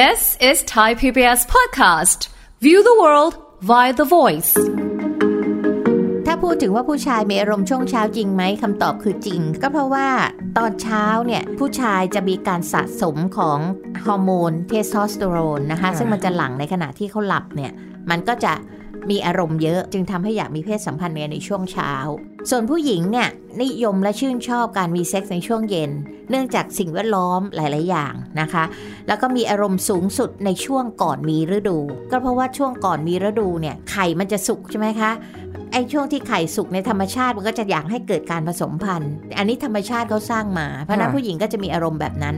This is Thai PBS podcast. View the world via the voice. ถ้าพูดถึงว่าผู้ชายมีอารมณ์ช่วงเช้าจริงไหมคำตอบคือจริงก็เพราะว่าตอนเช้าเนี่ยผู้ชายจะมีการสะสมของฮอร์โมนเทสโทสเตอโรนนะคะซึ่งมันจะหลั่งในขณะที่เขาหลับเนี่ยมันก็จะมีอารมณ์เยอะจึงทำให้อยากมีเพศสัมพันธ์ในช่วงเช้าส่วนผู้หญิงเนี่ยนิยมและชื่นชอบการมีเซ็กส์ในช่วงเย็นเนื่องจากสิ่งแวดล้อมหลายๆอย่างนะคะแล้วก็มีอารมณ์สูงสุดในช่วงก่อนมีฤดูก็เพราะว่าช่วงก่อนมีฤดูเนี่ยไข่มันจะสุกใช่ไหมคะไอ้ช่วงที่ไข่สุกในธรรมชาติมันก็จะอยากให้เกิดการผสมพันธุ์อันนี้ธรรมชาติเขาสร้างมาเพราะนั้นผู้หญิงก็จะมีอารมณ์แบบนั้น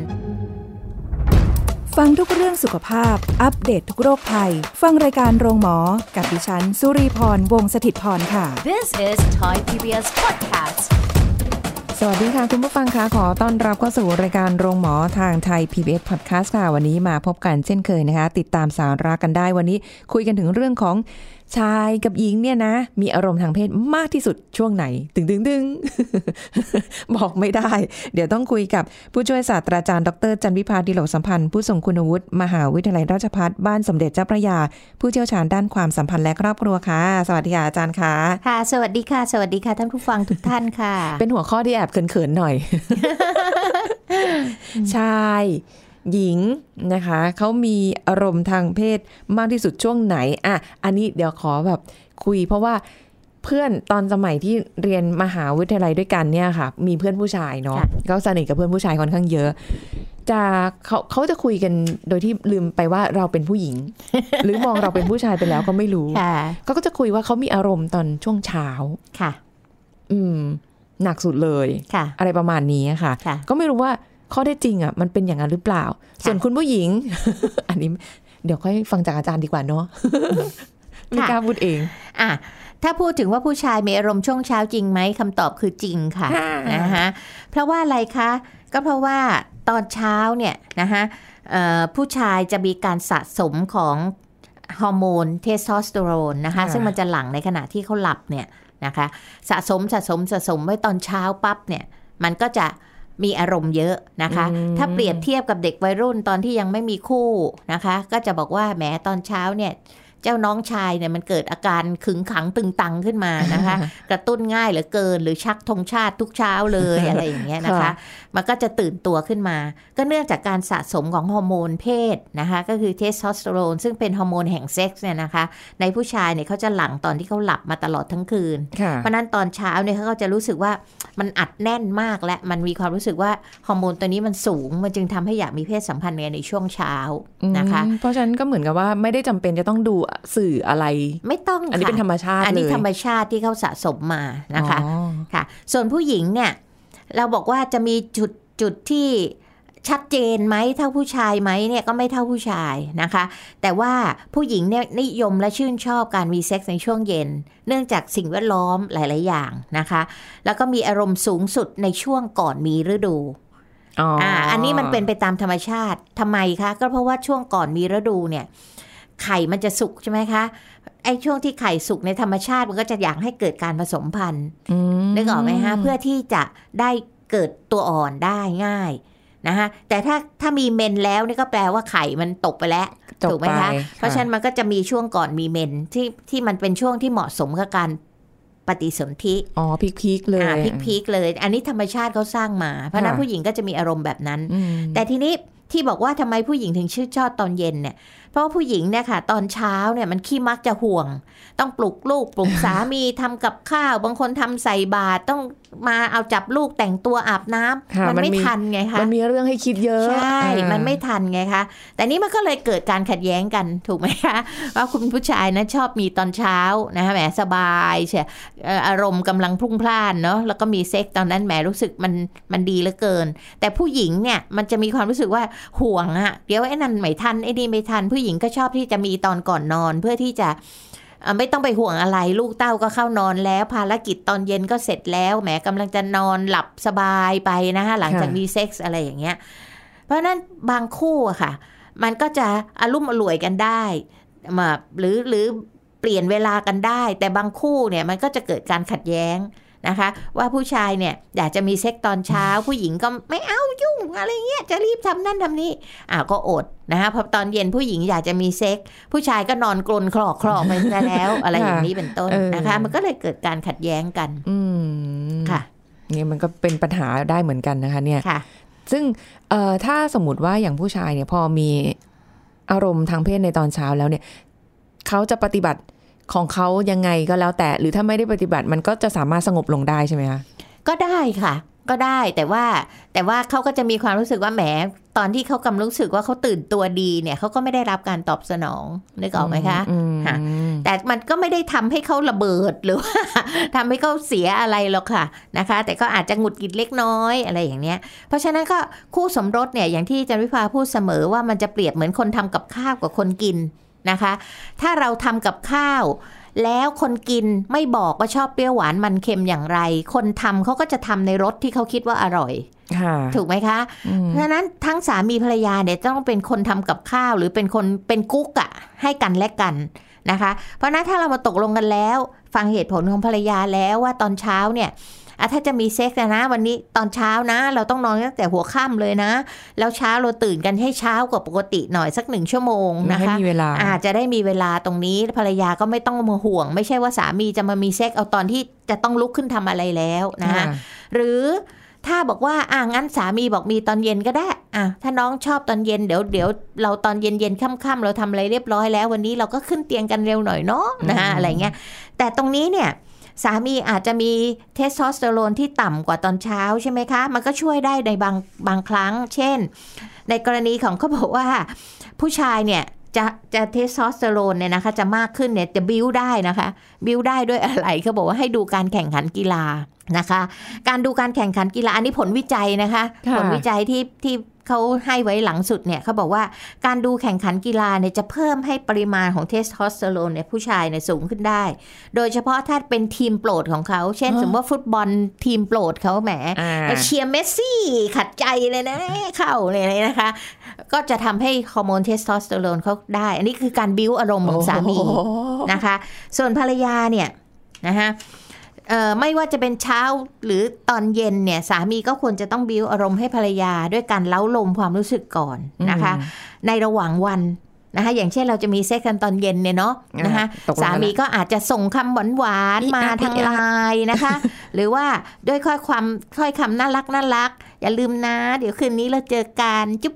ฟังทุกเรื่องสุขภาพอัปเดต ทุกโรคภัยฟังรายการโรงหมอกับดิฉันสุรีพรวงศ์สถิตย์พรค่ะ This is Thai PBS podcast สวัสดีค่ะคุณผู้ฟังคะขอต้อนรับเข้าสู่รายการโรงหมอทาง Thai PBS podcast ค่ะวันนี้มาพบกันเช่นเคยนะคะติดตามสาระกันได้วันนี้คุยกันถึงเรื่องของชายกับหญิงเนี่ยนะมีอารมณ์ทางเพศมากที่สุดช่วงไหนตึงๆๆบอกไม่ได้เดี๋ยวต้องคุยกับผู้ช่วยศาสตราจารย์ดรจันวิภาดิโลกสัมพันธ์ผู้ทรงคุณวุฒิมหาวิทยาลัยราชภัฏบ้านสมเด็จเจ้าพระยาผู้เชี่ยวชาญด้านความสัมพันธ์และครอบครัวค่ะสวัสดีค่ะอาจารย์ค่ะค่ะสวัสดีค่ะสวัสดีค่ะท่านผู้ฟังทุกท่านค่ะเป็นหัวข้อที่แอบเขินๆหน่อย ชายหญิงนะคะเขามีอารมณ์ทางเพศมากที่สุดช่วงไหนอ่ะอันนี้เดี๋ยวขอแบบคุยเพราะว่าเพื่อนตอนสมัยที่เรียนมหาวิทยาลัยด้วยกันเนี่ยค่ะมีเพื่อนผู้ชายเนาะก็สนิทกับเพื่อนผู้ชายค่อนข้างเยอะจะเขาจะคุยกันโดยที่ลืมไปว่าเราเป็นผู้หญิง หรือมองเราเป็นผู้ชายไปแล้วก็ไม่รู้ เขาก็จะคุยว่าเขามีอารมณ์ตอนช่วงเช้าค่ะหนักสุดเลยอะไรประมาณนี้ค่ะก็ไม่รู้ว่าข้อได้จริงอ่ะมันเป็นอย่างนั้นหรือเปล่าส่วนคุณผู้หญิง อันนี้เดี๋ยวค่อยฟังจากอาจารย์ดีกว่าเนาะ ไม่กล้าพูดเองอ่ะถ้าพูดถึงว่าผู้ชายมีอารมณ์ช่วงเช้าจริงไหมคำตอบคือจริงค่ะ นะคะเพราะว่าอะไรคะก็เพราะว่าตอนเช้าเนี่ยนะคะผู้ชายจะมีการสะสมของฮอร์โมนเทสโทสเตอโรนนะคะซึ่งมันจะหลั่งในขณะที่เขาหลับเนี่ยนะคะสะสมไว้ตอนเช้าปั๊บเนี่ยมันก็จะมีอารมณ์เยอะนะคะถ้าเปรียบเทียบกับเด็กวัยรุ่นตอนที่ยังไม่มีคู่นะคะก็จะบอกว่าแหมตอนเช้าเนี่ยเจ้าน้องชายเนี่ยมันเกิดอาการขึงขังตึงตังขึ้นมานะคะ กระตุ้นง่ายเหลือเกินหรือชักธงชาติทุกเช้าเลย อะไรอย่างเงี้ยนะคะ มันก็จะตื่นตัวขึ้นมาก็เนื่องจากการสะสมของฮอร์โมนเพศนะคะก็คือเทสโทสเตอโรนซึ่งเป็นฮอร์โมนแห่งเซ็กส์เนี่ยนะคะในผู้ชายเนี่ยเขาจะหลั่งตอนที่เขาหลับมาตลอดทั้งคืน เพราะนั้นตอนเช้าเนี่ยเขาก็จะรู้สึกว่ามันอัดแน่นมากและมันมีความรู้สึกว่าฮอร์โมนตัวนี้มันสูงมันจึงทำให้อยากมีเพศสัมพันธ์ในช่วงเช้านะคะเพราะฉะนั้นก็เหมือนกับว่าไม่ได้จำเป็นจะต้องดูสื่ออะไรไม่ต้องอันนี้เป็นธรรมชาติอันนี้ธรรมชาติที่เขาสะสมมานะคะค่ะส่วนผู้หญิงเนี่ยเราบอกว่าจะมีจุดที่ชัดเจนไหมเท่าผู้ชายไหมเนี่ยก็ไม่เท่าผู้ชายนะคะแต่ว่าผู้หญิงเนี่ยนิยมและชื่นชอบการมีเซ็กส์ในช่วงเย็นเนื่องจากสิ่งแวดล้อมหลายๆอย่างนะคะแล้วก็มีอารมณ์สูงสุดในช่วงก่อนมีฤดูอันนี้มันเป็นไปตามธรรมชาติทำไมคะก็เพราะว่าช่วงก่อนมีฤดูเนี่ยไข่มันจะสุกใช่ไหมคะไอ้ช่วงที่ไข่สุกในธรรมชาติมันก็จะอยากให้เกิดการผสมพันธุ์นึกออกไหมฮะเพื่อที่จะได้เกิดตัวอ่อนได้ง่ายนะคะแต่ถ้ามีเมนแล้วนี่ก็แปลว่าไข่มันตกไปแล้วถูกไหมคะเพราะฉะนั้นมันก็จะมีช่วงก่อนมีเมนที่มันเป็นช่วงที่เหมาะสมกับการปฏิสนธิอ๋อพีกเลยพีกเลยอันนี้ธรรมชาติเขาสร้างมาเพราะนั้นผู้หญิงก็จะมีอารมณ์แบบนั้นแต่ทีนี้ที่บอกว่าทำไมผู้หญิงถึงชื่นชอบตอนเย็นเนี่ยเพราะผู้หญิงเนี่ยค่ะตอนเช้าเนี่ยมันขี้มักจะห่วงต้องปลุกลูกปลุกสามี ทำกับข้าวบางคนทำใส่บาตรต้องมาเอาจับลูกแต่งตัวอาบน้ำมันไม่ทันไงคะมันมีเรื่องให้คิดเยอะใช่มันไม่ทันไงคะแต่นี่มันก็เลยเกิดการขัดแย้งกันถูกไหมคะว่าคุณผู้ชายนะชอบมีตอนเช้านะคะแหมสบายเชียวอารมณ์กำลังพรุ่งพล่านเนาะแล้วก็มีเซ็กตอนนั้นแหมรู้สึกมันดีเหลือเกินแต่ผู้หญิงเนี่ยมันจะมีความรู้สึกว่าห่วงอะเดี๋ยวไอ้นั่นไม่ทันไอ้นี่ไม่ทันผู้หญิงก็ชอบที่จะมีตอนก่อนนอนเพื่อที่จะไม่ต้องไปห่วงอะไรลูกเต้าก็เข้านอนแล้วภารกิจตอนเย็นก็เสร็จแล้วแหมกำลังจะนอนหลับสบายไปนะคะหลังจากมีเซ็กส์อะไรอย่างเงี้ยเพราะนั้นบางคู่อะค่ะมันก็จะอลุ่มอล่วยกันได้มาหรือเปลี่ยนเวลากันได้แต่บางคู่เนี่ยมันก็จะเกิดการขัดแย้ง นะคะว่าผู้ชายเนี่ยอยากจะมีเซ็กตอนเช้าผู้หญิงก็ไม่เอายุ่งอะไรเงี้ยจะรีบทำนั่นทำนี่ก็อดนะคะพอตอนเย็นผู้หญิงอยากจะมีเซ็กผู้ชายก็นอนกลนคลอกไปซะแล้ว อะไรอย่างนี้เป็นต้นนะคะมันก็เลยเกิดการขัดแย้งกันค่ะนี่มันก็เป็นปัญหาได้เหมือนกันนะคะเนี่ยซึ่งถ้าสมมติว่าอย่างผู้ชายเนี่ยพอมีอารมณ์ทางเพศในตอนเช้าแล้วเนี่ยเขาจะปฏิบัติของเขายังไงก็แล้วแต่หรือถ้าไม่ได้ปฏิบัติมันก็จะสามารถสงบลงได้ใช่ไหมคะก็ได้ค่ะก็ได้แต่ว่าเขาก็จะมีความรู้สึกว่าแหมตอนที่เขากำลังรู้สึกว่าเขาตื่นตัวดีเนี่ยเขาก็ไม่ได้รับการตอบสนองนึกออกไหมคะแต่มันก็ไม่ได้ทำให้เขาระเบิดหรือว่าทำให้เขาเสียอะไรหรอกค่ะนะคะแต่ก็อาจจะหงุดหงิดเล็กน้อยอะไรอย่างเนี้ยเพราะฉะนั้นก็คู่สมรสเนี่ยอย่างที่อาจารย์วิภาพูดเสมอว่ามันจะเปรียบเหมือนคนทำกับข้าวกับคนกินนะคะถ้าเราทำกับข้าวแล้วคนกินไม่บอกว่าชอบเปรี้ยวหวานมันเค็มอย่างไรคนทำเขาก็จะทำในรสที่เขาคิดว่าอร่อยถูกไหมคะเพราะฉะนั้นทั้งสามีภรรยาเนี่ยต้องเป็นคนทำกับข้าวหรือเป็นคนเป็นกุ๊กอะให้กันและกันนะคะเพราะนั้นถ้าเรามาตกลงกันแล้วฟังเหตุผลของภรรยาแล้วว่าตอนเช้าเนี่ยถ้าจะมีเซ็กซ์นะวันนี้ตอนเช้านะเราต้องนอนตั้งแต่หัวค่ำเลยนะแล้วเช้าเราตื่นกันให้เช้ากว่าปกติหน่อยสัก1ชั่วโมงนะคะอาจจะได้มีเวลาตรงนี้ภรรยาก็ไม่ต้องมาห่วงไม่ใช่ว่าสามีจะมามีเซ็กซ์เอาตอนที่จะต้องลุกขึ้นทำอะไรแล้วนะคะหรือถ้าบอกว่างั้นสามีบอกมีตอนเย็นก็ได้ถ้าน้องชอบตอนเย็นเดี๋ยวเราตอนเย็นค่ำๆเราทำอะไรเรียบร้อยแล้ววันนี้เราก็ขึ้นเตียงกันเร็วหน่อยเนาะนะคะอะไรเงี้ยแต่ตรงนี้เนี่ยสามีอาจจะมีเทสโทสเตอโรนที่ต่ำกว่าตอนเช้าใช่ไหมคะมันก็ช่วยได้ในบางครั้งเช่นในกรณีของเขาบอกว่าผู้ชายเนี่ยจะเทสโทสเตอโรนเนี่ยนะคะจะมากขึ้นเนี่ยจะบิ้วได้นะคะบิ้วได้ด้วยอะไรเขาบอกว่าให้ดูการแข่งขันกีฬานะคะการดูการแข่งขันกีฬาอันนี้ผลวิจัยนะคะผลวิจัยที่เขาให้ไว้หลังสุดเนี่ยเขาบอกว่าการดูแข่งขันกีฬาเนี่ยจะเพิ่มให้ปริมาณของเทสโทสเตอโรนในผู้ชายเนี่ยสูงขึ้นได้โดยเฉพาะถ้าเป็นทีมโปรดของเขาเช่นสมมติว่าฟุตบอลทีมโปรดเขาแหมเชียร์เมสซี่ขัดใจเลยนะเข้าเลยนะคะก็จะทำให้ฮอร์โมนเทสโทสเตอโรนเขาได้อันนี้คือการบิ้วอารมณ์ของสามีนะคะส่วนภรรยาเนี่ยนะคะไม่ว่าจะเป็นเช้าหรือตอนเย็นเนี่ยสามีก็ควรจะต้องบิ้วอารมณ์ให้ภรรยาด้วยการเล้าลมความรู้สึกก่อนนะคะในระหว่างวันนะคะอย่างเช่นเราจะมีเซ็กซ์กันตอนเย็นเนี่ยเนาะนะคะสามีก็อาจจะส่งคำหวานๆมาทางไลน์นะคะหรือว่าด้วยค่อยคำน่ารักอย่าลืมนะเดี๋ยวคืนนี้เราเจอกันจุ๊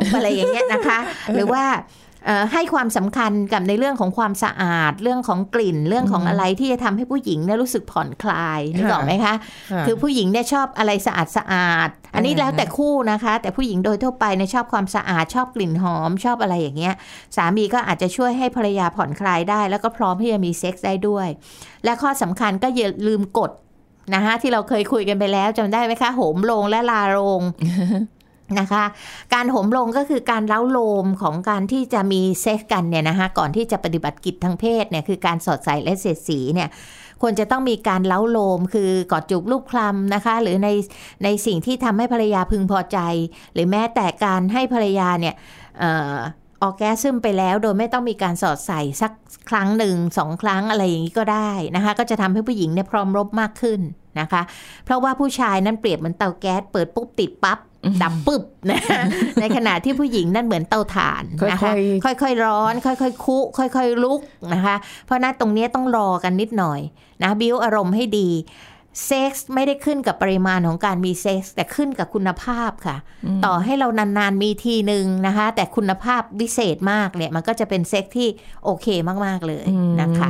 บๆอะไรอย่างเงี้ยนะคะหรือว่าให้ความสำคัญกับในเรื่องของความสะอาดเรื่องของกลิ่นเรื่องของอะไรที่จะทำให้ผู้หญิงเนี่ยรู้สึกผ่อนคลายนึกออกไหมคะคือผู้หญิงเนี่ยชอบอะไรสะอาดอันนี้แล้วแต่คู่นะคะแต่ผู้หญิงโดยทั่วไปเนี่ยชอบความสะอาดชอบกลิ่นหอมชอบอะไรอย่างเงี้ยสามีก็อาจจะช่วยให้ภรรยาผ่อนคลายได้แล้วก็พร้อมที่จะมีเซ็กซ์ได้ด้วยและข้อสำคัญก็อย่าลืมกฎนะคะที่เราเคยคุยกันไปแล้วจำได้ไหมคะโหมโลงและลาโลงนะคะการโหมโลงก็คือการเล้าโลมของการที่จะมีเซ็กซ์กันเนี่ยนะคะก่อนที่จะปฏิบัติกิจทางเพศเนี่ยคือการสอดใส่และเสียดสีเนี่ยควรจะต้องมีการเล้าโลมคือกอดจูบลูบคลำนะคะหรือในสิ่งที่ทำให้ภรรยาพึงพอใจหรือแม้แต่การให้ภรรยาเนี่ยออร์แกซึมไปแล้วโดยไม่ต้องมีการสอดใส่สักครั้งหนึ่งสองครั้งอะไรอย่างนี้ก็ได้นะคะก็จะทำให้ผู้หญิงเนี่ยพร้อมรบมากขึ้นนะคะเพราะว่าผู้ชายนั้นเปรียบเหมือนเตาแก๊สเปิดปุ๊บติดปั๊บดับปึ๊บนะในขณะที่ผู้หญิงนั่นเหมือนเตาถ่านนะคะค่อยๆร้อนค่อยๆคุค่อยๆลุกนะคะเพราะนั้นตรงนี้ต้องรอกันนิดหน่อยนะบิ้วอารมณ์ให้ดีเซ็กส์ไม่ได้ขึ้นกับปริมาณของการมีเซ็กส์แต่ขึ้นกับคุณภาพค่ะต่อให้เรานานๆมีทีนึงนะคะแต่คุณภาพวิเศษมากเนี่ยมันก็จะเป็นเซ็กส์ที่โอเคมากๆเลยนะคะ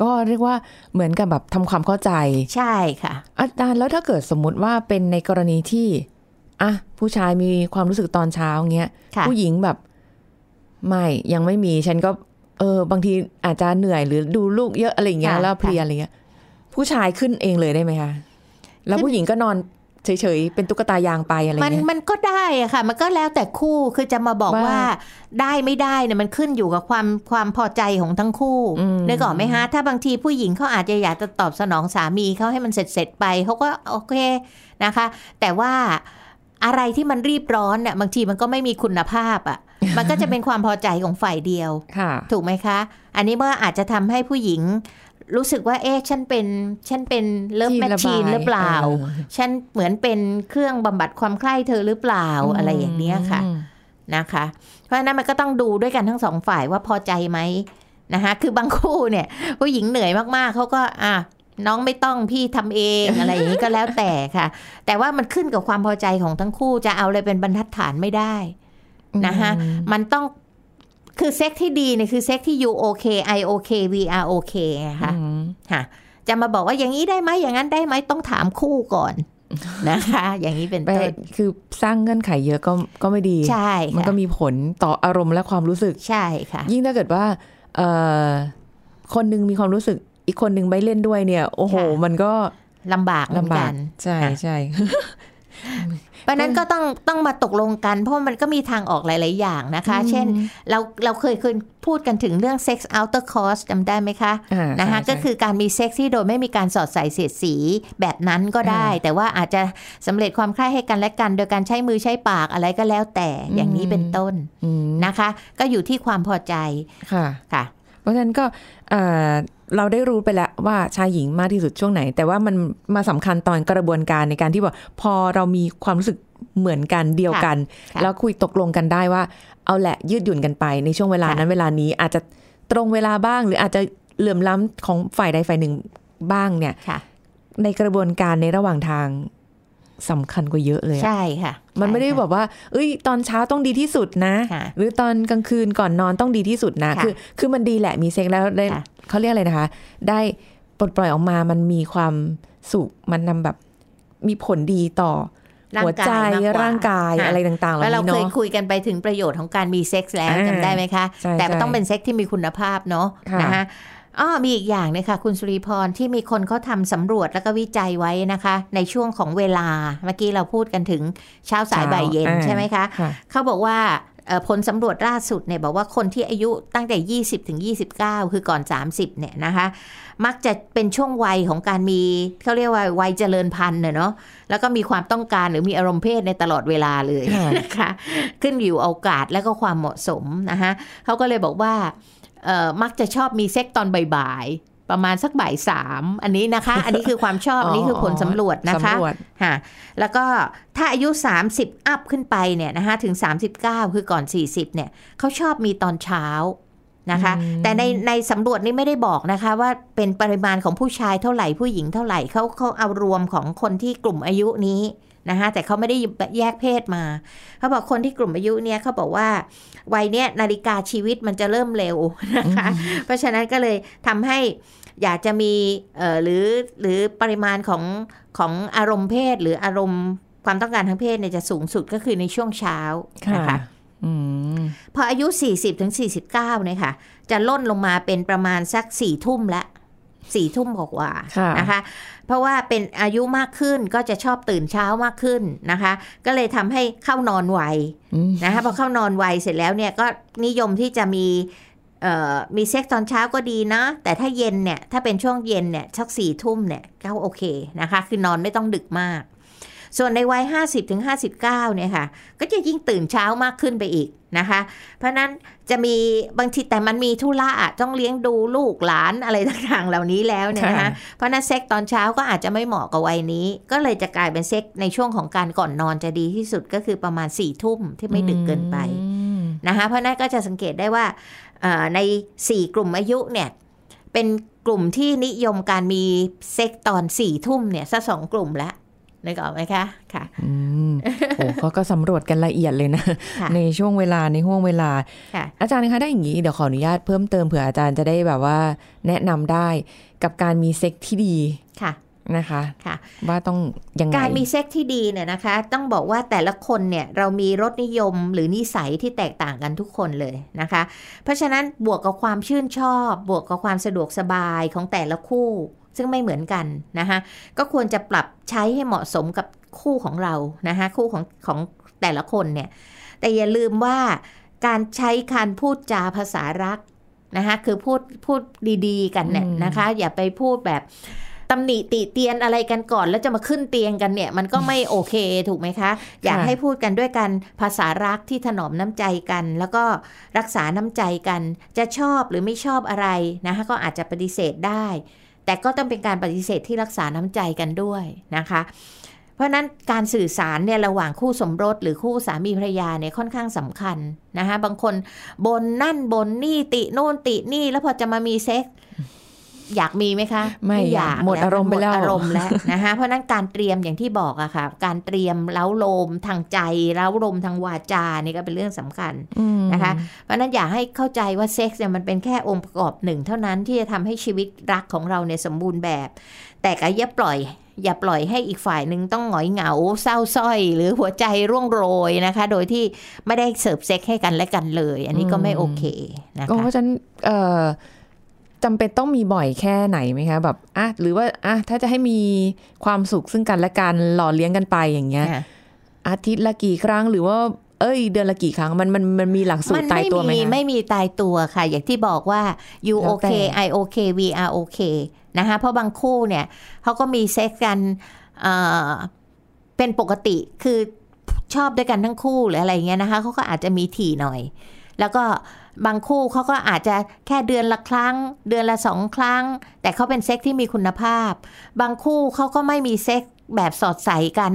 ก็เรียกว่าเหมือนกับแบบทำความเข้าใจใช่ค่ะอาจารย์แล้วถ้าเกิดสมมติว่าเป็นในกรณีที่ผู้ชายมีความรู้สึกตอนเช้าเงี้ยผู้หญิงแบบยังไม่มีฉันก็บางทีอาจจะเหนื่อยหรือดูลูกเยอะอะไรเงี้ยแล้วเพลียอะไรเงี้ยผู้ชายขึ้นเองเลยได้ไหมคะแล้วผู้หญิงก็นอนเฉยๆเป็นตุ๊กตายางไปอะไรเงี้ยมันก็ได้อะค่ะมันก็แล้วแต่คู่คือจะมาบอกว่าได้ไม่ได้เนี่ยมันขึ้นอยู่กับความพอใจของทั้งคู่นึกออกไหมฮะถ้าบางทีผู้หญิงเขาอาจจะอยากจะตอบสนองสามีเขาให้มันเสร็จไปเขาก็โอเคนะคะแต่ว่าอะไรที่มันรีบร้อนเนี่ยบางทีมันก็ไม่มีคุณภาพอ่ะ มันก็จะเป็นความพอใจของฝ่ายเดียว ถูกไหมคะอันนี้เมื่ออาจจะทำให้ผู้หญิง รู้สึกว่าเอ๊ะฉันเป็นเลิฟแมชชีนหรือเปล่าฉันเหมือนเป็นเครื่องบำบัดความใคร่เธอหรือเปล่าอะไรอย่างเนี้ยค่ะนะคะเพราะฉะนั้นมันก็ต้องดูด้วยกันทั้งสองฝ่ายว่าพอใจไหมนะคะคือบางคู่เนี่ยผู้หญิงเหนื่อยมากๆเขาก็น้องไม่ต้องพี่ทำเองอะไรอย่างนี้ก็แล้วแต่ค่ะแต่ว่ามันขึ้นกับความพอใจของทั้งคู่จะเอาอะไรเป็นบรรทัดฐานไม่ได้นะคะมันต้องคือเซ็กที่ดีเนี่ยคือเซ็กที่ you okay I okay we are okay นะคะค่ะจะมาบอกว่าอย่างนี้ได้ไหมอย่างนั้นได้ไหมต้องถามคู่ก่อนนะคะอย่างนี้เป็นต้นคือสร้างเงื่อนไขเยอะก็ไม่ดีใช่มันก็มีผลต่ออารมณ์และความรู้สึกใช่ค่ะยิ่งถ้าเกิดว่าคนนึงมีความรู้สึกอีกคนนึงไม่เล่นด้วยเนี่ยโอ้โหมันก็ลำบากกันใช่ใช่เพราะนั้นก็ต้องมาตกลงกันเพราะมันก็มีทางออกหลายๆอย่างนะคะเช่นเราเคยพูดกันถึงเรื่อง sex after cost จำได้ไหมคะนะคะก็คือการมีเซ็กซ์ที่โดยไม่มีการสอดใส่เสียดสีแบบนั้นก็ได้แต่ว่าอาจจะสำเร็จความใคร่ให้กันและกันโดยการใช้มือใช้ปากอะไรก็แล้วแต่อย่างนี้เป็นต้นนะคะก็อยู่ที่ความพอใจค่ะเพราะฉะนั้นก็เราได้รู้ไปแล้วว่าชายหญิงมากที่สุดช่วงไหนแต่ว่ามันมาสำคัญตอนกระบวนการในการที่บอกพอเรามีความรู้สึกเหมือนกันเดียวกันแล้วคุยตกลงกันได้ว่าเอาแหละยืดหยุ่นกันไปในช่วงเวลานั้นเวลานี้อาจจะตรงเวลาบ้างหรืออาจจะเหลื่อมล้ำของฝ่ายใดฝ่ายหนึ่งบ้างเนี่ยในกระบวนการในระหว่างทางสำคัญกว่าเยอะเลยใช่ค่ะมันไม่ได้บอกว่าเอ้ยตอนเช้าต้องดีที่สุดนะหรือตอนกลางคืนก่อนนอนต้องดีที่สุดนะคือมันดีแหละมีเซ็กแล้วได้เขาเรียกอะไรนะคะได้ปลดปล่อยออกมามันมีความสุขมันนำแบบมีผลดีต่อหัวใจร่างกายอะไรต่างๆแล้วเราเคยคุยกันไปถึงประโยชน์ของการมีเซ็กซ์แล้วจำได้ไหมคะแต่ต้องเป็นเซ็กซ์ที่มีคุณภาพเนาะนะคะมีอีกอย่างนึงค่ะคุณสุริพรที่มีคนเขาทำสำรวจแล้วก็วิจัยไว้นะคะในช่วงของเวลาเมื่อกี้เราพูดกันถึงเช้าสายบ่ายเย็นใช่ไหมคะเขาบอกว่าผลสำรวจล่าสุดเนี่ยบอกว่าคนที่อายุตั้งแต่20ถึง29คือก่อน30เนี่ยนะคะมักจะเป็นช่วงวัยของการมีเขาเรียกว่าวัยเจริญพันธุ์เนาะแล้วก็มีความต้องการหรือมีอารมณ์เพศในตลอดเวลาเลยนะคะขึ้นอยู่โอกาสและก็ความเหมาะสมนะคะเขาก็เลยบอกว่ามักจะชอบมีเซ็กตอนบ่ายๆประมาณสักบ่ายสามอันนี้นะคะอันนี้คือความชอบ อันนี้คือผลสำรวจนะคะค่ะแล้วก็ถ้าอายุ30อัพขึ้นไปเนี่ยนะคะถึง39คือก่อน40เนี่ยเขาชอบมีตอนเช้านะคะแต่ในสำรวจนี่ไม่ได้บอกนะคะว่าเป็นปริมาณของผู้ชายเท่าไหร่ผู้หญิงเท่าไหร่เขาเอารวมของคนที่กลุ่มอายุนี้นะคะแต่เขาไม่ได้แยกเพศมาเขาบอกคนที่กลุ่มอายุเนี่ยเขาบอกว่าวัยเนี้ยนาฬิกาชีวิตมันจะเริ่มเร็วนะคะเพราะฉะนั้นก็เลยทำให้อยากจะมีหรือปริมาณของอารมณ์เพศหรืออารมณ์ความต้องการทางเพศเนี่ยจะสูงสุดก็คือในช่วงเช้านะคะพออายุ 40ถึง 49เนี่ยค่ะจะล่นลงมาเป็นประมาณสัก 4 ทุ่มละ4 ทุ่มกว่านะคะเพราะว่าเป็นอายุมากขึ้นก็จะชอบตื่นเช้ามากขึ้นนะคะก็เลยทำให้เข้านอนไวนะคะพอเข้านอนไวเสร็จแล้วเนี่ยก็นิยมที่จะมีเซ็กตอนเช้าก็ดีนะแต่ถ้าเย็นเนี่ยถ้าเป็นช่วงเย็นเนี่ยสัก 4 ทุ่มเนี่ยก็โอเคนะคะคือนอนไม่ต้องดึกมากส่วนในวัย 50 ถึง 59เนี่ยค่ะก็จะยิ่งตื่นเช้ามากขึ้นไปอีกนะคะเพราะนั้นจะมีบางทีแต่มันมีธุระต้องเลี้ยงดูลูกหลานอะไรต่างๆเหล่านี้แล้วเนี่ยนะคะเพราะนั้นเซ็กตอนเช้าก็อาจจะไม่เหมาะกับวัยนี้ก็เลยจะกลายเป็นเซ็กในช่วงของการก่อนนอนจะดีที่สุดก็คือประมาณ 4 ทุ่มที่ไม่ดึกเกินไปนะคะเพราะนั้นก็จะสังเกตได้ว่าใน4กลุ่มอายุเนี่ยเป็นกลุ่มที่นิยมการมีเซ็กตอน 4 ทุ่มเนี่ยซะ2กลุ่มละได้ก่อนไหมคะค่ะโอ้เขาก็สำรวจกันละเอียดเลยนะในช่วงเวลาในห่วงเวลาอาจารย์นะคะได้อย่างนี้เดี๋ยวขออนุญาตเพิ่มเติมเผื่ออาจารย์จะได้แบบว่าแนะนำได้กับการมีเซ็กที่ดีค่ะนะคะค่ะว่าต้องยังไงการมีเซ็กที่ดีเนี่ยนะคะต้องบอกว่าแต่ละคนเนี่ยเรามีรสนิยมหรือนิสัยที่แตกต่างกันทุกคนเลยนะคะเพราะฉะนั้นบวกกับความชื่นชอบบวกกับความสะดวกสบายของแต่ละคู่ซึ่งไม่เหมือนกันนะคะก็ควรจะปรับใช้ให้เหมาะสมกับคู่ของเรานะคะคู่ของแต่ละคนเนี่ยแต่อย่าลืมว่าการใช้คำพูดจาภาษารักนะคะคือพูดดีๆกันเนี่ยนะคะอย่าไปพูดแบบ ตำหนิติเตียนอะไรกันก่อนแล้วจะมาขึ้นเตียงกันเนี่ยมันก็ไม่โอเคถูกไหมคะอยากให้พูดกันด้วยกันภาษารักที่ถนอมน้ำใจกันแล้วก็รักษาน้ำใจกันจะชอบหรือไม่ชอบอะไรนะคะก็อาจจะปฏิเสธได้แต่ก็ต้องเป็นการปฏิเสธที่รักษาน้ำใจกันด้วยนะคะเพราะนั้นการสื่อสารเนี่ยระหว่างคู่สมรสหรือคู่สามีภรรยาเนี่ยค่อนข้างสำคัญนะคะบางคนบนนั่นบนนี่ติโน่นตินี่แล้วพอจะมามีเซ็กซ์อยากมีไหมคะไม่อยากหมดอารมณ์ไปแล้วนะคะเพราะนั้นการเตรียมอย่างที่บอกอะค่ะการเตรียมเล้าโลมทางใจเล้าโลมทางวาจานี่ก็เป็นเรื่องสำคัญนะคะเพราะนั้นอยากให้เข้าใจว่าเซ็กซ์เนี่ยมันเป็นแค่องค์ประกอบหนึ่งเท่านั้นที่จะทำให้ชีวิตรักของเราเนี่ยสมบูรณ์แบบแต่ก็อย่าปล่อยให้อีกฝ่ายหนึ่งต้องหงอยเหงาเศร้าส้อยหรือหัวใจร่วงโรยนะคะโดยที่ไม่ได้เสิร์ฟเซ็กให้กันและกันเลยอันนี้ก็ไม่โอเคนะคะก็เพราะฉะนั้นจำเป็นต้องมีบ่อยแค่ไหนไหมคะแบบอ่ะหรือว่าอ่ะถ้าจะให้มีความสุขซึ่งกันและกันหล่อเลี้ยงกันไปอย่างเงี้ยอาทิตย์ละกี่ครั้งหรือว่าเดือนละกี่ครั้งมันมีหลักสูตรตายตัวไหมคะไม่มีตายตัวค่ะอย่างที่บอกว่า you okay I okay we are okay นะคะเพราะบางคู่เนี่ยเขาก็มีเซ็กซ์กันเป็นปกติคือชอบด้วยกันทั้งคู่หรืออะไรเงี้ยนะคะเขาก็อาจจะมีถี่หน่อยแล้วก็บางคู่เขาก็อาจจะแค่เดือนละครั้งเดือนละ2ครั้งแต่เขาเป็นเซ็กที่มีคุณภาพบางคู่เขาก็ไม่มีเซ็กแบบสอดใส่กัน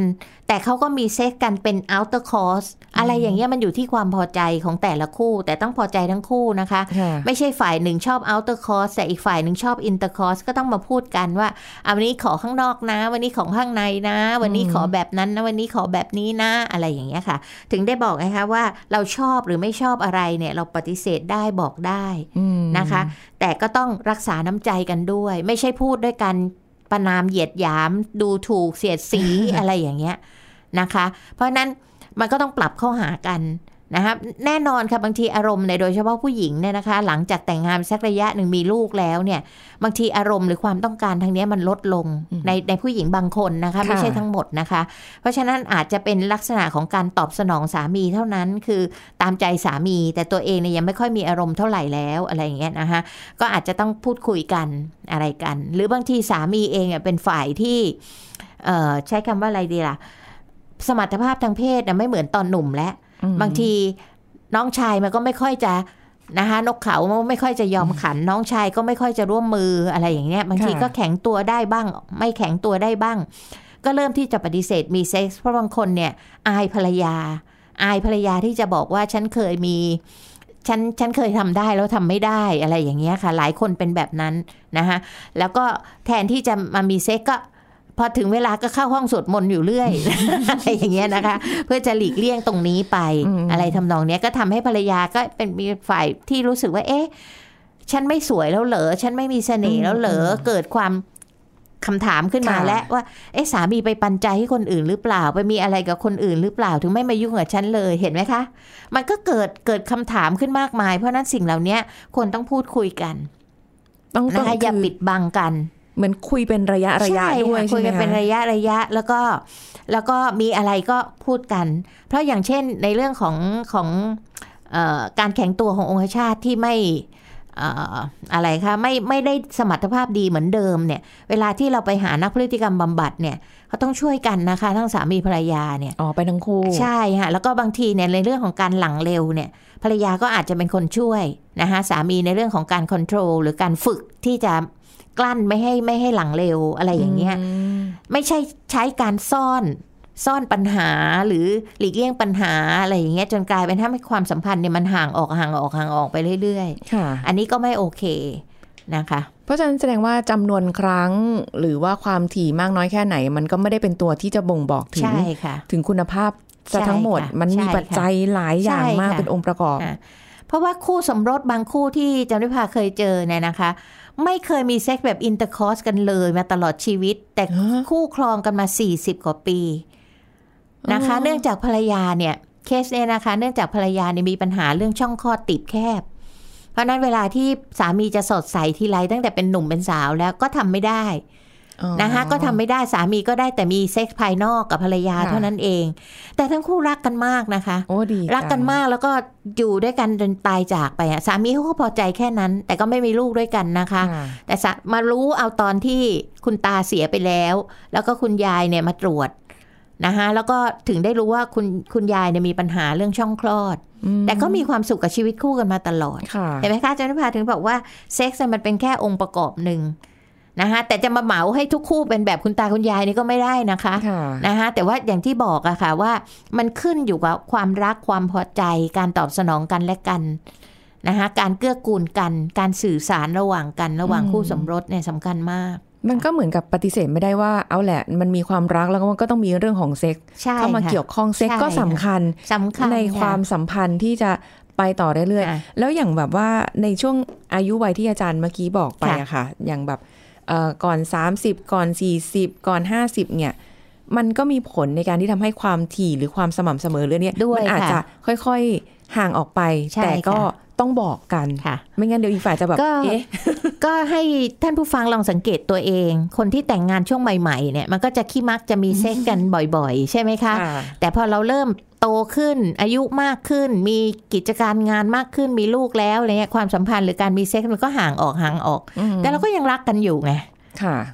แต่เขาก็มีเซ็กกันเป็น outer course อะไรอย่างเงี้ยมันอยู่ที่ความพอใจของแต่ละคู่แต่ต้องพอใจทั้งคู่นะคะไม่ใช่ฝ่ายหนึ่งชอบ outer course แต่อีกฝ่ายหนึ่งชอบ inter course ก็ต้องมาพูดกันว่าวันนี้ขอข้างนอกนะวันนี้ของข้างในนะวันนี้ขอแบบนั้นนะวันนี้ขอแบบนี้นะอะไรอย่างเงี้ยค่ะถึงได้บอกนะคะว่าเราชอบหรือไม่ชอบอะไรเนี่ยเราปฏิเสธได้บอกได้นะคะแต่ก็ต้องรักษาน้ำใจกันด้วยไม่ใช่พูดด้วยกันประนามเหยียดหยามดูถูกเสียดสีอะไรอย่างเงี้ยนะคะเพราะนั้นมันก็ต้องปรับเข้าหากันนะคะแน่นอนค่ะบางทีอารมณ์ในโดยเฉพาะผู้หญิงเนี่ยนะคะหลังจากแต่งงานสักระยะหนึ่งมีลูกแล้วเนี่ยบางทีอารมณ์หรือความต้องการทางนี้มันลดลงในผู้หญิงบางคนนะคะไม่ใช่ทั้งหมดนะคะเพราะฉะนั้นอาจจะเป็นลักษณะของการตอบสนองสามีเท่านั้นคือตามใจสามีแต่ตัวเองเนี่ยยังไม่ค่อยมีอารมณ์เท่าไหร่แล้วอะไรอย่างเงี้ยนะคะก็อาจจะต้องพูดคุยกันอะไรกันหรือบางทีสามีเองเป็นฝ่ายที่ใช้คำว่าอะไรดีล่ะสมรรถภาพทางเพศไม่เหมือนตอนหนุ่มแล้วบางทีน้องชายมันก็ไม่ค่อยจะนะคะนกเขาไม่ค่อยจะยอมขันน้องชายก็ไม่ค่อยจะร่วมมืออะไรอย่างเงี้ยบางทีก็แข็งตัวได้บ้างไม่แข็งตัวได้บ้างก็เริ่มที่จะปฏิเสธมีเซ็กซ์เพราะบางคนเนี่ยอายภรรยาที่จะบอกว่าฉันเคยทำได้แล้วทำไม่ได้อะไรอย่างเงี้ยค่ะหลายคนเป็นแบบนั้นนะคะแล้วก็แทนที่จะมามีเซ็กซ์ก็พอถึงเวลาก็เข้าห้องสวดมนต์อยู่เรื่อย อะไรอย่างเงี้ยนะคะ เพื่อจะหลีกเลี่ยงตรงนี้ไป อะไรทำนองเนี้ยก็ทำให้ภรรยาก็เป็นมีฝ่ายที่รู้สึกว่าเอ๊ะฉันไม่สวยแล้วเหรอฉันไม่มีเสน่ห์แล้วเหรอเกิดความคำถามขึ้นมาแล้วว่าเอ๊ะสามีไปปันใจให้คนอื่นหรือเปล่าไปมีอะไรกับคนอื่นหรือเปล่าถึงไม่มายุ่งกับฉันเลยเห็นไหมคะมันก็เกิดคำถามขึ้นมากมายเพราะนั้นสิ่งเหล่านี้คนต้องพูดคุยกันนะคะอย่าปิดบังกันเหมือนคุยเป็นระยะด้วยคุยกันเป็นระยะแล้วก็มีอะไรก็พูดกันเพราะอย่างเช่นในเรื่องของการแข็งตัวขององคชาตที่ไม่อะไรคะไม่ได้สมรรถภาพดีเหมือนเดิมเนี่ยเวลาที่เราไปหานักพฤติกรรมบำบัดเนี่ยเขาต้องช่วยกันนะคะทั้งสามีภรรยาเนี่ยอ๋อไปทั้งคู่ใช่ค่ะแล้วก็บางทีเนี่ยในเรื่องของการหลังเร็วเนี่ยภรรยาก็อาจจะเป็นคนช่วยนะคะสามีในเรื่องของการคอนโทรลหรือการฝึกที่จะกลั้นไม่ให้หลังเร็วอะไรอย่างเงี้ยไม่ใช่ใช้การซ่อนปัญหาหรือหลีกเลี่ยงปัญหาอะไรอย่างเงี้ยจนกลายเป็นทำให้ความสัมพันธ์เนี่ยมันห่างออกไปเรื่อยๆอันนี้ก็ไม่โอเคนะคะเพราะฉะนั้นแสดงว่าจำนวนครั้งหรือว่าความถี่มากน้อยแค่ไหนมันก็ไม่ได้เป็นตัวที่จะบ่งบอกถึงคุณภาพทั้งหมดมันมีปัจจัยหลายอย่างมากเป็นองค์ประกอบเพราะว่าคู่สมรสบางคู่ที่จำนิพาเคยเจอเนี่ยนะคะไม่เคยมีเซ็กแบบอินเตอร์คอร์สกันเลยมาตลอดชีวิตแต่คู่ครองกันมา40กว่าปีนะคะเนื่องจากภรรยาเนี่ยเคสเนี่ยนะคะเนื่องจากภรรยาเนี่ยมีปัญหาเรื่องช่องคลอดตีบแคบเพราะนั้นเวลาที่สามีจะสอดใส่ทีไรตั้งแต่เป็นหนุ่มเป็นสาวแล้วก็ทำไม่ได้ นะคะก็ทำไม่ได้สามีก็ได้แต่มีเซ็กส์ภายนอกกับภรรยาเท่านั้นเองแต่ทั้งคู่รักกันมากนะคะรักกันมากแล้วก็อยู่ด้วยกันจนตายจากไปสามีเขาก็พอใจแค่นั้นแต่ก็ไม่มีลูกด้วยกันนะคะแต่มารู้เอาตอนที่คุณตาเสียไปแล้วแล้วก็คุณยายเนี่ยมาตรวจนะคะแล้วก็ถึงได้รู้ว่าคุณยายเนี่ยมีปัญหาเรื่องช่องคลอดแต่ก็มีความสุขกับชีวิตคู่กันมาตลอดเห็นไหมคะอาจารย์นภาถึงบอกว่าเซ็กซ์มันเป็นแค่องค์ประกอบหนึ่งนะคะแต่จะมาเหมาให้ทุกคู่เป็นแบบคุณตาคุณยายนี่ก็ไม่ได้นะคะนะคะแต่ว่าอย่างที่บอกอะค่ะว่ามันขึ้นอยู่กับความรักความพอใจการตอบสนองกันและกันนะคะการเกื้อกูลกันการสื่อสารระหว่างกันระหว่างคู่สมรสเนี่ยสำคัญมากมันก็เหมือนกับปฏิเสธไม่ได้ว่าเอาแหละมันมีความรักแล้วมันก็ต้องมีเรื่องของเซ็กซ์เข้ามาเกี่ยวข้องเซ็กซ์ก็สำคัญในความสัมพันธ์ที่จะไปต่อเรื่อยๆแล้วอย่างแบบว่าในช่วงอายุวัยที่อาจารย์เมื่อกี้บอกไปอะค่ะอย่างแบบก่อน30ก่อน40ก่อน50เนี่ยมันก็มีผลในการที่ทำให้ความถี่หรือความสม่ำเสมอเรื่องนี้มันอาจจะค่อยๆห่างออกไปแต่ก็ต้องบอกกันไม่งั้นเดี๋ยวอีกฝ่ายจะแบบเอ๊ะก็ให้ท่านผู้ฟังลองสังเกตตัวเองคนที่แต่งงานช่วงใหม่ๆเนี่ยมันก็จะขี้มักจะมีเซ็กกันบ่อยๆใช่ไหมคะแต่พอเราเริ่มโตขึ้นอายุมากขึ้นมีกิจการงานมากขึ้นมีลูกแล้วอะไรเงี้ยความสัมพันธ์หรือการมีเซ็กมันก็ห่างออกแต่เราก็ยังรักกันอยู่ไง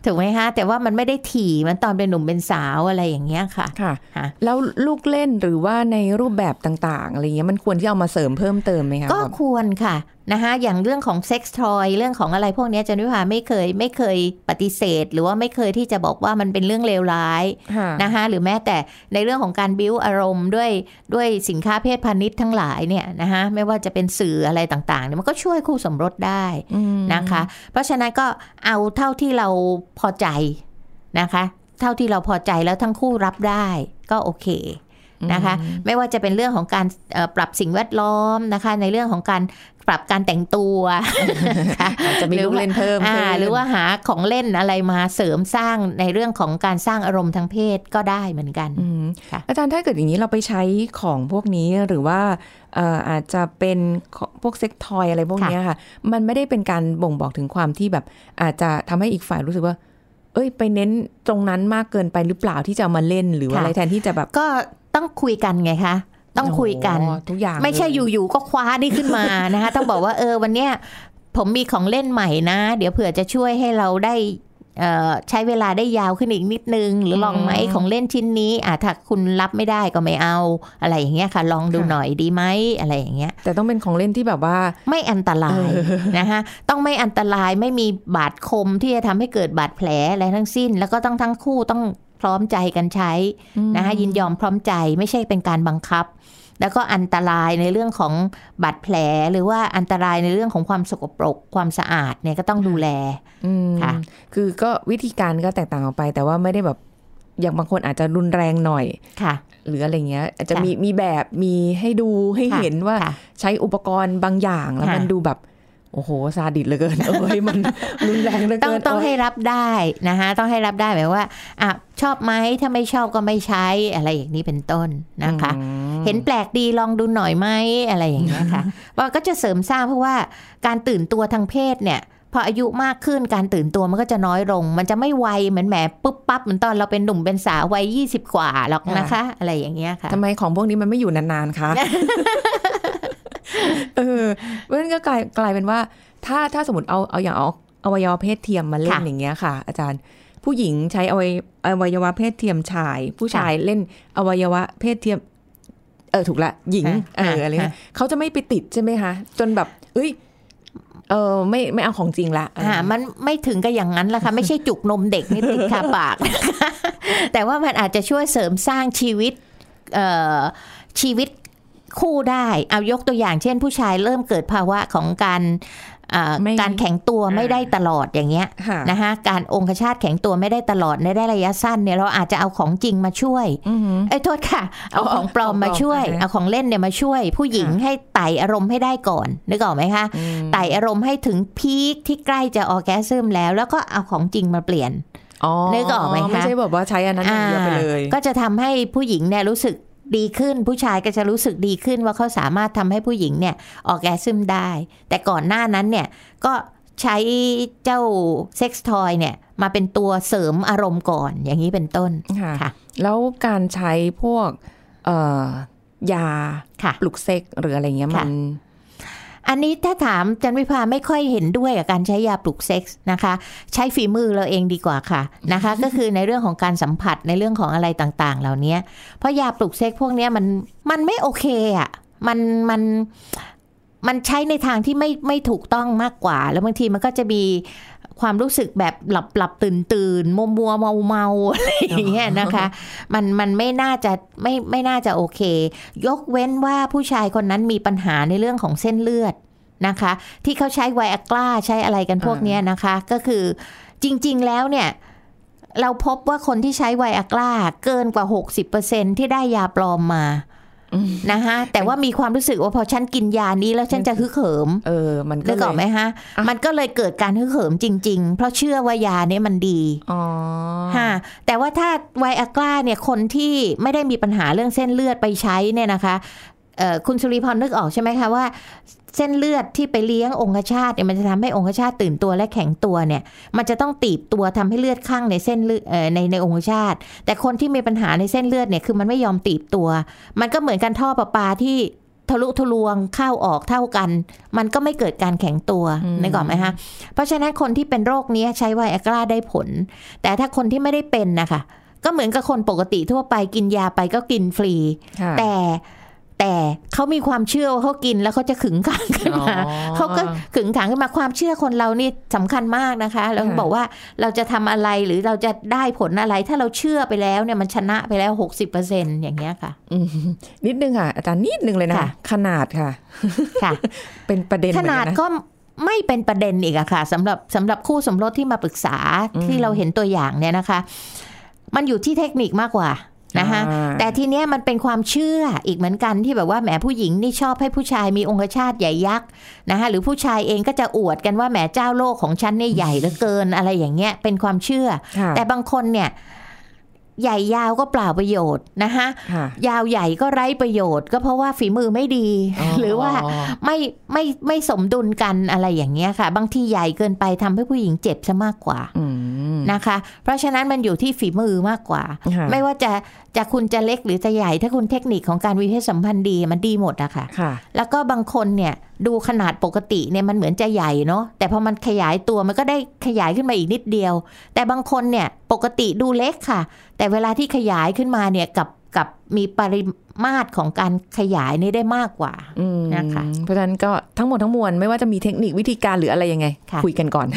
ถูกไหมคะแต่ว่ามันไม่ได้ถี่มันตอนเป็นหนุ่มเป็นสาวอะไรอย่างเงี้ยค่ะแล้วลูกเล่นหรือว่าในรูปแบบต่างๆอะไรเงี้ยมันควรที่เอามาเสริมเพิ่มเติมไหมคะก็ควรค่ะนะคะอย่างเรื่องของเซ็กส์ทอยเรื่องของอะไรพวกนี้จันวิภาไม่เคยปฏิเสธหรือว่าไม่เคยที่จะบอกว่ามันเป็นเรื่องเลวร้ายนะคะหรือแม้แต่ในเรื่องของการบิ้วอารมณ์ด้วยสินค้าเพศพาณิชย์ทั้งหลายเนี่ยนะคะไม่ว่าจะเป็นสื่ออะไรต่างๆเนี่ยมันก็ช่วยคู่สมรสได้นะคะเพราะฉะนั้นก็เอาเท่าที่เราพอใจนะคะเท่าที่เราพอใจแล้วทั้งคู่รับได้ก็โอเคนะคะไม่ว่าจะเป็นเรื่องของการปรับสิ่งแวดล้อมนะคะในเรื่องของการปรับการแต่งตัวจะมีลูกเล่นเพิ่มหรือว่าหาของเล่นอะไรมาเสริมสร้างในเรื่องของการสร้างอารมณ์ทางเพศก็ได้เหมือนกันอาจารย์ถ้าเกิดอย่างนี้เราไปใช้ของพวกนี้หรือว่าอาจจะเป็นพวกเซ็กทอยอะไรพวกนี้ค่ะมันไม่ได้เป็นการบ่งบอกถึงความที่แบบอาจจะทำให้อีกฝ่ายรู้สึกว่าเอ้ยไปเน้นตรงนั้นมากเกินไปหรือเปล่าที่จะมาเล่นหรืออะไรแทนที่จะแบบก็ต้องคุยกันไงคะต้องคุยกันทุกอย่างไม่ใช่อยู่ๆก็คว้านี่ขึ้นมานะคะต้องบอกว่าวันเนี้ยผมมีของเล่นใหม่นะเดี๋ยวเผื่อจะช่วยให้เราได้ใช้เวลาได้ยาวขึ้นอีกนิดนึงหรือลองไหมของเล่นชิ้นนี้ถ้าคุณรับไม่ได้ก็ไม่เอาอะไรอย่างเงี้ยค่ะลองดูหน่อยดีไหมอะไรอย่างเงี้ยแต่ต้องเป็นของเล่นที่แบบว่าไม่อันตรายนะคะต้องไม่อันตรายไม่มีบาดคมที่จะทำให้เกิดบาดแผลอะไรทั้งสิ้นแล้วก็ต้องทั้งคู่ต้องพร้อมใจกันใช้นะคะยินยอมพร้อมใจไม่ใช่เป็นการบังคับแล้วก็อันตรายในเรื่องของบาดแผลหรือว่าอันตรายในเรื่องของความสกปรกความสะอาดเนี่ยก็ต้องดูแลค่ะคือก็วิธีการก็แตกต่างออกไปแต่ว่าไม่ได้แบบอย่างบางคนอาจจะรุนแรงหน่อยค่ะหรืออะไรเงี้ยอาจจะมีแบบมีให้ดูให้เห็นว่าใช้อุปกรณ์บางอย่างแล้วมันดูแบบโอ้โหซาดิสเหลือเกินเอ้ยมันรุนแรงเหลือเกินต้องให้รับได้นะคะต้องให้รับได้หมายว่าชอบไหมถ้าไม่ชอบก็ไม่ใช้อะไรอย่างนี้เป็นต้นนะคะเห็นแปลกดีลองดูหน่อยไหมอะไรอย่างเงี้ยค่ะมันก็จะเสริมสร้างเพราะว่าการตื่นตัวทางเพศเนี่ยพออายุมากขึ้นการตื่นตัวมันก็จะน้อยลงมันจะไม่ไวเหมือนแหมปุ๊บปั๊บเหมือนตอนเราเป็นหนุ่มเป็นสาววัย20กว่าหรอกนะคะอะไรอย่างเงี้ยค่ะทำไมของพวกนี้มันไม่อยู่นานๆคะเพราะงั้นก็กลายเป็นว่าถ้าสมมติเอาอย่างเอาอวัยวะเพศเทียมมาเล่นอย่างเงี้ยค่ะอาจารย์ผู้หญิงใช้อวัยวะเพศเทียมชายผู้ชายเล่นอวัยวะเพศเทียมถูกละหญิงอะไรเงี้ยเขาจะไม่ไปติดใช่ไหมคะจนแบบเอ้ยไม่เอาของจริงละมันไม่ถึงกับอย่างนั้นละค่ะไม่ใช่จุกนมเด็กนี่ติดคาปากแต่ว่ามันอาจจะช่วยเสริมสร้างชีวิตคู่ได้เอายกตัวอย่างเช่นผู้ชายเริ่มเกิดภาวะของการแข็งตัวไม่ได้ตลอดอย่างเงี้ยนะคะการองคชาตแข็งตัวไม่ได้ตลอดในระยะสั้นเนี่ยเราอาจจะเอาของจริงมาช่วยโทษค่ะเอาของปลอมมาช่วยเอาของเล่นเนี่ยมาช่วยผู้หญิงให้ไต่อารมณ์ให้ได้ก่อนนึกออกไหมคะไต่อารมณ์ให้ถึงพีคที่ใกล้จะออร์แกซึมแล้วก็เอาของจริงมาเปลี่ยนนึกออกไหมคะไม่ใช่แบบว่าใช้อันนั้นอย่างเดียวไปเลยก็จะทำให้ผู้หญิงเนี่ยรู้สึกดีขึ้นผู้ชายก็จะรู้สึกดีขึ้นว่าเขาสามารถทำให้ผู้หญิงเนี่ยออกแอซึมได้แต่ก่อนหน้านั้นเนี่ยก็ใช้เจ้าเซ็กส์ทอยเนี่ย มาเป็นตัวเสริมอารมณ์ก่อนอย่างนี้เป็นต้นค่ะแล้วการใช้พวกยาปลุกเซ็กหรืออะไรเงี้ยมันอันนี้ถ้าถามจันวิภาไม่ค่อยเห็นด้วยกับการใช้ยาปลุกเซ็กส์นะคะใช้ฝีมือเราเองดีกว่าค่ะนะคะก็คือในเรื่องของการสัมผัสในเรื่องของอะไรต่างๆเหล่านี้เพราะยาปลุกเซ็กส์พวกนี้มันไม่โอเคอ่ะมันใช้ในทางที่ไม่ถูกต้องมากกว่าแล้วบางทีมันก็จะมีความรู้สึกแบบหลับตื่นมัวเมาอะไรอย่างเงี้ยนะคะมันไม่น่าจะโอเคยกเว้นว่าผู้ชายคนนั้นมีปัญหาในเรื่องของเส้นเลือดนะคะที่เขาใช้ไวอากร้าใช้อะไรกันพวกเนี้ยนะคะก็คือจริงๆแล้วเนี่ยเราพบว่าคนที่ใช้ไวอากร้าเกินกว่า 60% ที่ได้ยาปลอมมานะคะแต่ว่ามีความรู้สึกว่าพอฉันกินยานี้แล้วฉันจะฮึกเหิมมันก็เลยไหมฮะมันก็เลยเกิดการฮึกเหิมจริงๆเพราะเชื่อว่ายานี้มันดีฮะแต่ว่าถ้าไวอากร้าเนี่ยคนที่ไม่ได้มีปัญหาเรื่องเส้นเลือดไปใช้เนี่ยนะคะคุณสุริพรนึกออกใช่ไหมคะว่าเส้นเลือดที่ไปเลี้ยงองคชาตเนี่ยมันจะทำให้องคชาตตื่นตัวและแข็งตัวเนี่ยมันจะต้องตีบตัวทำให้เลือดคั่งในเส้นเลือดในองคชาตแต่คนที่มีปัญหาในเส้นเลือดเนี่ยคือมันไม่ยอมตีบตัวมันก็เหมือนกันท่อประปาที่ทะลุทะลวงเข้าออกเท่ากันมันก็ไม่เกิดการแข็งตัวนึกออกไหมคะเพราะฉะนั้นคนที่เป็นโรคนี้ใช้ไวอากร้าได้ผลแต่ถ้าคนที่ไม่ได้เป็นนะคะก็เหมือนกับคนปกติทั่วไปกินยาไปก็กินฟรีแต่เขามีความเชื่อว่าเขากินแล้วเขาจะขึงขังขึ้นมาเขาก็ขึงขังขึ้นมาความเชื่อคนเรานี่สำคัญมากนะคะเราบอกว่าเราจะทำอะไรหรือเราจะได้ผลอะไรถ้าเราเชื่อไปแล้วเนี่ยมันชนะไปแล้ว 60% อย่างเงี้ยค่ะนิดนึงค่ะอาจารย์นิดนึงเลยนะขนาดค่ะเป็นประเด็นขนาดก็ไม่เป็นประเด็นอีกอะค่ะสำหรับคู่สมรสที่มาปรึกษาที่เราเห็นตัวอย่างเนี่ยนะคะมันอยู่ที่เทคนิคมากกว่านะคะแต่ทีเนี้ยมันเป็นความเชื่ออีกเหมือนกันที่แบบว่าแหมผู้หญิงนี่ชอบให้ผู้ชายมีองคชาตใหญ่ยักษ์นะคะหรือผู้ชายเองก็จะอวดกันว่าแหมเจ้าโลกของฉันเนี่ยใหญ่เหลือเกินอะไรอย่างเงี้ยเป็นความเชื่อแต่บางคนเนี่ยใหญ่ยาวก็เปล่าประโยชน์นะคะยาวใหญ่ก็ไร้ประโยชน์ก็เพราะว่าฝีมือไม่ดีหรือว่าไม่สมดุลกันอะไรอย่างเงี้ยค่ะบางทีใหญ่เกินไปทำให้ผู้หญิงเจ็บซะมากกว่านะคะเพราะฉะนั้นมันอยู่ที่ฝีมือมากกว่าไม่ว่าจะคุณจะเล็กหรือจะใหญ่ถ้าคุณเทคนิคของการวิเทศสัมพันธ์ดีมันดีหมดอะค่ะแล้วก็บางคนเนี่ยดูขนาดปกติเนี่ยมันเหมือนจะใหญ่เนาะแต่พอมันขยายตัวมันก็ได้ขยายขึ้นมาอีกนิดเดียวแต่บางคนเนี่ยปกติดูเล็กค่ะแต่เวลาที่ขยายขึ้นมาเนี่ยกับมีปริมาตรของการขยายนี่ได้มากกว่านะคะเพราะฉะนั้นก็ทั้งหมดทั้งมวลไม่ว่าจะมีเทคนิควิธีการหรืออะไรยังไง คุยกันก่อน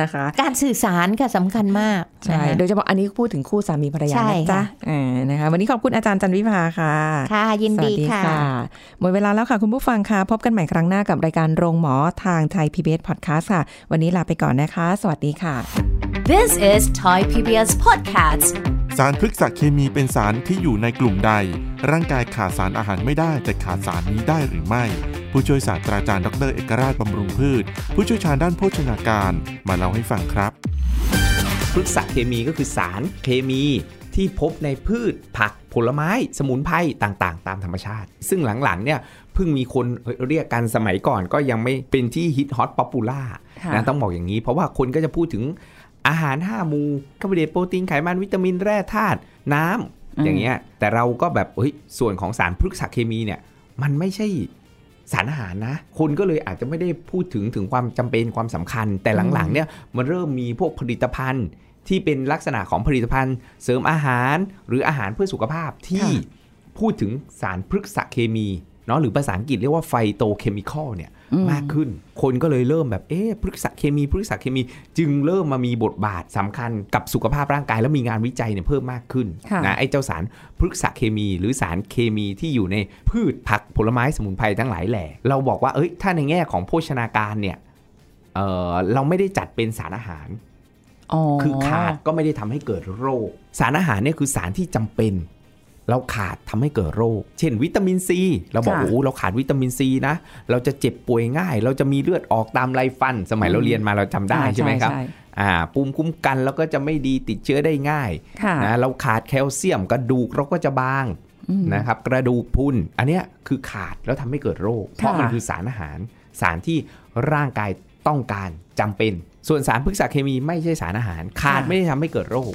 นะคะการสื่อสารค่ะสำคัญมากใช่โดยเฉพาะอันนี้พูดถึงคู่สามีภรรยานะจ๊ะนะคะวันนี้ขอบคุณอาจารย์จันวิภาค่ะค่ะยินดีค่ะหมดเวลาแล้วค่ะคุณผู้ฟังค่ะพบกันใหม่ครั้งหน้ากับรายการโรงหมอทาง Thai PBS Podcast ค่ะวันนี้ลาไปก่อนนะคะสวัสดีค่ะ This is Thai PBS Podcastสารพฤกษเคมีเป็นสารที่อยู่ในกลุ่มใดร่างกายขาดสารอาหารไม่ได้แต่ขาดสารนี้ได้หรือไม่ผู้ช่วยศาสตราจารย์ดร.เอกราชบำรุงพืชผู้เชี่ยวชาญด้านโภชนาการมาเล่าให้ฟังครับพฤกษเคมีก็คือสารเคมีที่พบในพืชผักผลไม้สมุนไพรต่างๆตามธรรมชาติซึ่งหลังๆเนี่ยเพิ่งมีคนเรียกกันสมัยก่อนก็ยังไม่เป็นที่ฮิตฮอตป๊อปปูล่านะต้องบอกอย่างนี้เพราะว่าคนก็จะพูดถึงอาหาร5หมู่คาร์โบไฮเดรตโปรตีนไขมันวิตามินแร่ธาตุน้ำอย่างเงี้ยแต่เราก็แบบส่วนของสารพฤกษเคมีเนี่ยมันไม่ใช่สารอาหารนะคนก็เลยอาจจะไม่ได้พูดถึงความจำเป็นความสำคัญแต่หลังๆเนี่ยมันเริ่มมีพวกผลิตภัณฑ์ที่เป็นลักษณะของผลิตภัณฑ์เสริมอาหารหรืออาหารเพื่อสุขภาพที่พูดถึงสารพฤกษเคมีเนาะหรือภาษาอังกฤษเรียกว่าไฟโตเคมีคอลเนี่ยมากขึ้นคนก็เลยเริ่มแบบพฤกษเคมีจึงเริ่มมามีบทบาทสำคัญกับสุขภาพร่างกายและมีงานวิจัยเนี่ยเพิ่มมากขึ้นนะไอ้เจ้าสารพฤกษเคมีหรือสารเคมีที่อยู่ในพืชผักผลไม้สมุนไพรทั้งหลายแหล่เราบอกว่าถ้าในแง่ของโภชนาการเนี่ยเราไม่ได้จัดเป็นสารอาหารคือขาดก็ไม่ได้ทำให้เกิดโรคสารอาหารเนี่ยคือสารที่จำเป็นเราขาดทำให้เกิดโรคเช่นวิตามินซีเราบอกเราขาดวิตามินซีนะเราจะเจ็บป่วยง่ายเราจะมีเลือดออกตามไรฟันสมัยเราเรียนมาเราจำได้ใช่ไหมครับภูมิคุ้มกันเราก็จะไม่ดีติดเชื้อได้ง่ายนะเราขาดแคลเซียมกระดูกเราก็จะบางนะครับกระดูกพรุนอันเนี้ยคือขาดแล้วทำให้เกิดโรคเพราะมันคือสารอาหารสารที่ร่างกายต้องการจำเป็น ส่วนสารพฤกษเคมีไม่ใช่สารอาหารขาดไม่ได้ทำให้เกิดโรค